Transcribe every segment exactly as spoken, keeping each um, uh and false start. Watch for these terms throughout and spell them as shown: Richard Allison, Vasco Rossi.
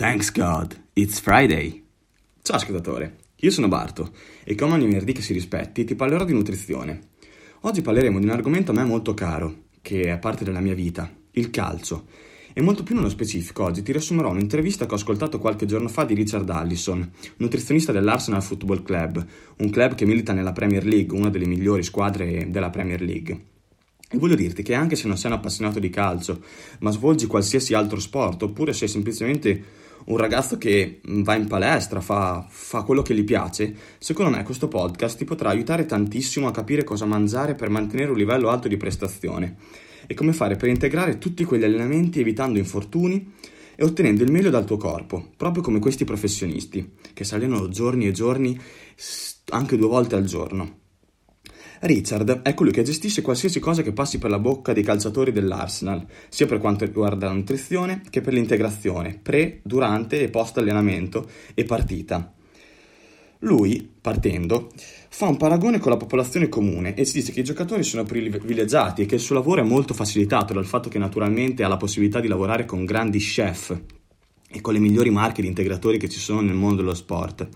Thanks God, it's Friday! Ciao ascoltatore, io sono Barto e come ogni venerdì che si rispetti ti parlerò di nutrizione. Oggi parleremo di un argomento a me molto caro, che è parte della mia vita, il calcio. E molto più nello specifico, oggi ti riassumerò un'intervista che ho ascoltato qualche giorno fa di Richard Allison, nutrizionista dell'Arsenal Football Club, un club che milita nella Premier League, una delle migliori squadre della Premier League. E voglio dirti che anche se non sei un appassionato di calcio, ma svolgi qualsiasi altro sport, oppure sei semplicemente un ragazzo che va in palestra, fa, fa quello che gli piace, secondo me questo podcast ti potrà aiutare tantissimo a capire cosa mangiare per mantenere un livello alto di prestazione e come fare per integrare tutti quegli allenamenti evitando infortuni e ottenendo il meglio dal tuo corpo, proprio come questi professionisti che si allenano giorni e giorni, anche due volte al giorno. Richard è colui che gestisce qualsiasi cosa che passi per la bocca dei calciatori dell'Arsenal, sia per quanto riguarda la nutrizione che per l'integrazione, pre, durante e post allenamento e partita. Lui, partendo, fa un paragone con la popolazione comune e si dice che i giocatori sono privilegiati e che il suo lavoro è molto facilitato dal fatto che naturalmente ha la possibilità di lavorare con grandi chef e con le migliori marche di integratori che ci sono nel mondo dello sport.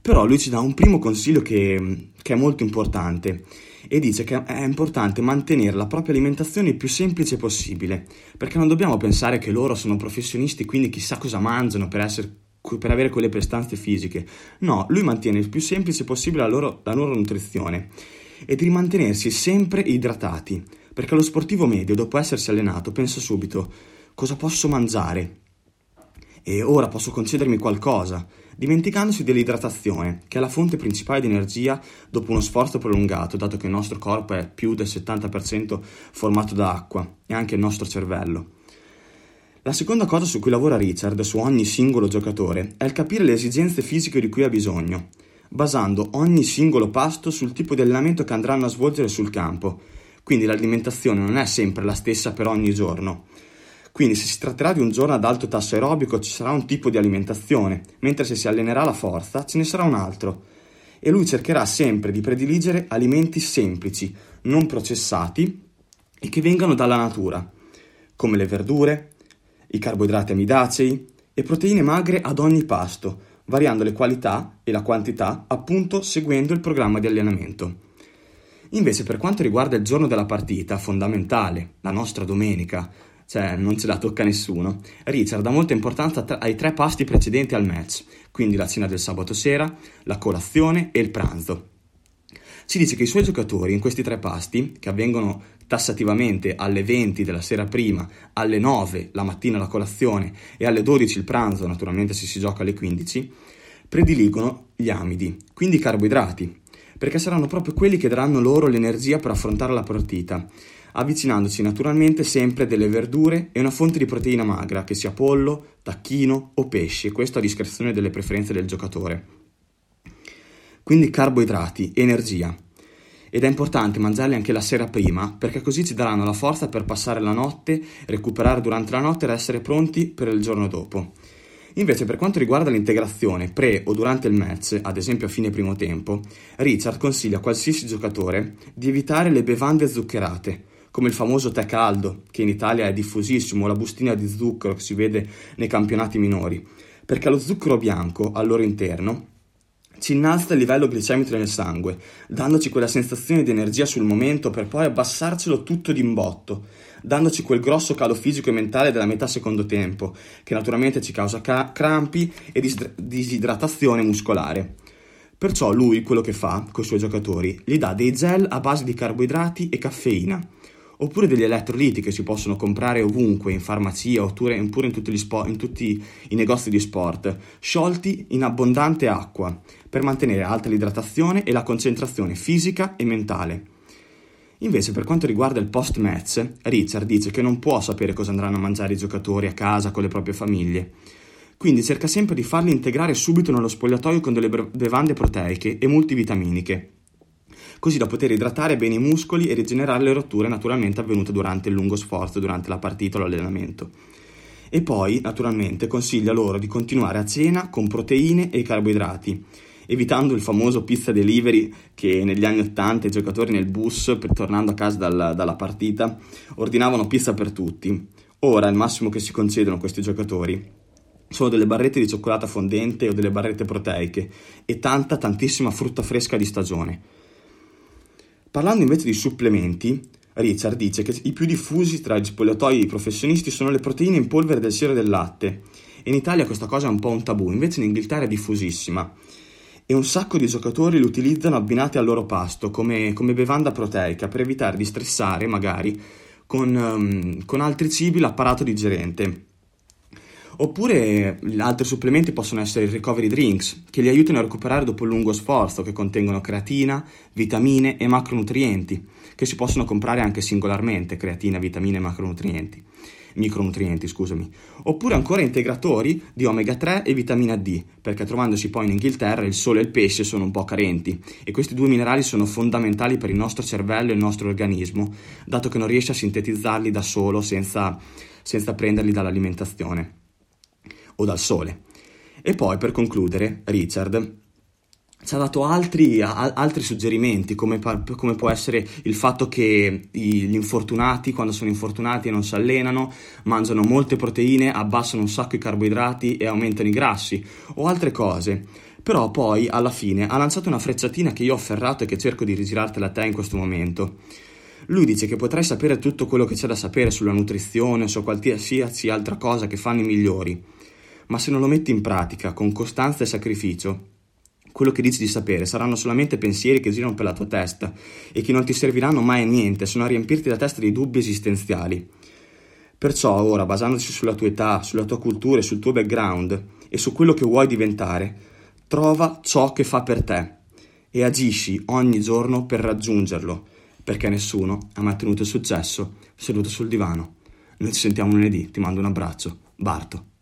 Però lui ci dà un primo consiglio che, che è molto importante e dice che è importante mantenere la propria alimentazione il più semplice possibile, perché non dobbiamo pensare che loro sono professionisti quindi chissà cosa mangiano per, essere, per avere quelle prestanze fisiche. No, lui mantiene il più semplice possibile la loro, la loro nutrizione e di mantenersi sempre idratati, perché lo sportivo medio dopo essersi allenato pensa subito cosa posso mangiare e ora posso concedermi qualcosa, dimenticandosi dell'idratazione, che è la fonte principale di energia dopo uno sforzo prolungato, dato che il nostro corpo è più del settanta per cento formato da acqua, e anche il nostro cervello. La seconda cosa su cui lavora Richard, su ogni singolo giocatore, è il capire le esigenze fisiche di cui ha bisogno, basando ogni singolo pasto sul tipo di allenamento che andranno a svolgere sul campo. Quindi l'alimentazione non è sempre la stessa per ogni giorno. Quindi se si tratterà di un giorno ad alto tasso aerobico ci sarà un tipo di alimentazione, mentre se si allenerà la forza ce ne sarà un altro. E lui cercherà sempre di prediligere alimenti semplici, non processati e che vengano dalla natura, come le verdure, i carboidrati amidacei e proteine magre ad ogni pasto, variando le qualità e la quantità appunto seguendo il programma di allenamento. Invece per quanto riguarda il giorno della partita, fondamentale, la nostra domenica, cioè non ce la tocca nessuno, Richard dà molta importanza ai tre pasti precedenti al match, quindi la cena del sabato sera, la colazione e il pranzo. Ci dice che i suoi giocatori in questi tre pasti, che avvengono tassativamente alle venti della sera prima, alle nove la mattina la colazione e alle dodici il pranzo, naturalmente se si gioca alle quindici, prediligono gli amidi, quindi i carboidrati, perché saranno proprio quelli che daranno loro l'energia per affrontare la partita, avvicinandoci naturalmente sempre delle verdure e una fonte di proteina magra, che sia pollo, tacchino o pesce, questo a discrezione delle preferenze del giocatore. Quindi carboidrati, energia. Ed è importante mangiarli anche la sera prima, perché così ci daranno la forza per passare la notte, recuperare durante la notte ed essere pronti per il giorno dopo. Invece per quanto riguarda l'integrazione pre o durante il match, ad esempio a fine primo tempo, Richard consiglia a qualsiasi giocatore di evitare le bevande zuccherate, come il famoso tè caldo, che in Italia è diffusissimo, la bustina di zucchero che si vede nei campionati minori, perché lo zucchero bianco al loro interno ci innalza il livello glicemico nel sangue, dandoci quella sensazione di energia sul momento per poi abbassarcelo tutto d'imbotto, dandoci quel grosso calo fisico e mentale della metà secondo tempo, che naturalmente ci causa ca- crampi e dis- disidratazione muscolare. Perciò lui quello che fa con i suoi giocatori, gli dà dei gel a base di carboidrati e caffeina, oppure degli elettroliti che si possono comprare ovunque, in farmacia oppure in tutti, gli spo- in tutti i negozi di sport, sciolti in abbondante acqua, per mantenere alta l'idratazione e la concentrazione fisica e mentale. Invece per quanto riguarda il post-match, Richard dice che non può sapere cosa andranno a mangiare i giocatori a casa con le proprie famiglie, quindi cerca sempre di farli integrare subito nello spogliatoio con delle bevande proteiche e multivitaminiche, così da poter idratare bene i muscoli e rigenerare le rotture naturalmente avvenute durante il lungo sforzo, durante la partita o l'allenamento. E poi, naturalmente, consiglia loro di continuare a cena con proteine e carboidrati, evitando il famoso pizza delivery che negli anni ottanta i giocatori nel bus, tornando a casa dalla, dalla partita, ordinavano pizza per tutti. Ora il massimo che si concedono questi giocatori sono delle barrette di cioccolata fondente o delle barrette proteiche e tanta, tantissima frutta fresca di stagione. Parlando invece di supplementi, Richard dice che i più diffusi tra gli spogliatoi professionisti sono le proteine in polvere del siero del latte. In Italia questa cosa è un po' un tabù, invece in Inghilterra è diffusissima e un sacco di giocatori li utilizzano abbinati al loro pasto come, come bevanda proteica per evitare di stressare magari con, um, con altri cibi l'apparato digerente. Oppure altri supplementi possono essere i recovery drinks, che li aiutano a recuperare dopo un lungo sforzo, che contengono creatina, vitamine e macronutrienti, che si possono comprare anche singolarmente, creatina, vitamine e macronutrienti, micronutrienti, scusami. Oppure ancora integratori di omega tre e vitamina D, perché trovandosi poi in Inghilterra il sole e il pesce sono un po' carenti, e questi due minerali sono fondamentali per il nostro cervello e il nostro organismo, dato che non riesce a sintetizzarli da solo senza, senza prenderli dall'alimentazione o dal sole. E poi per concludere Richard ci ha dato altri, a, altri suggerimenti come, come può essere il fatto che gli infortunati quando sono infortunati e non si allenano mangiano molte proteine, abbassano un sacco i carboidrati e aumentano i grassi o altre cose, però poi alla fine ha lanciato una frecciatina che io ho afferrato e che cerco di rigirartela a te in questo momento. Lui dice che potrai sapere tutto quello che c'è da sapere sulla nutrizione, su qualsiasi altra cosa che fanno i migliori, ma se non lo metti in pratica con costanza e sacrificio, quello che dici di sapere saranno solamente pensieri che girano per la tua testa e che non ti serviranno mai a niente, sono a riempirti la testa di dubbi esistenziali. Perciò ora, basandosi sulla tua età, sulla tua cultura e sul tuo background e su quello che vuoi diventare, trova ciò che fa per te e agisci ogni giorno per raggiungerlo, perché nessuno ha mai tenuto il successo seduto sul divano. Noi ci sentiamo lunedì, ti mando un abbraccio, Barto.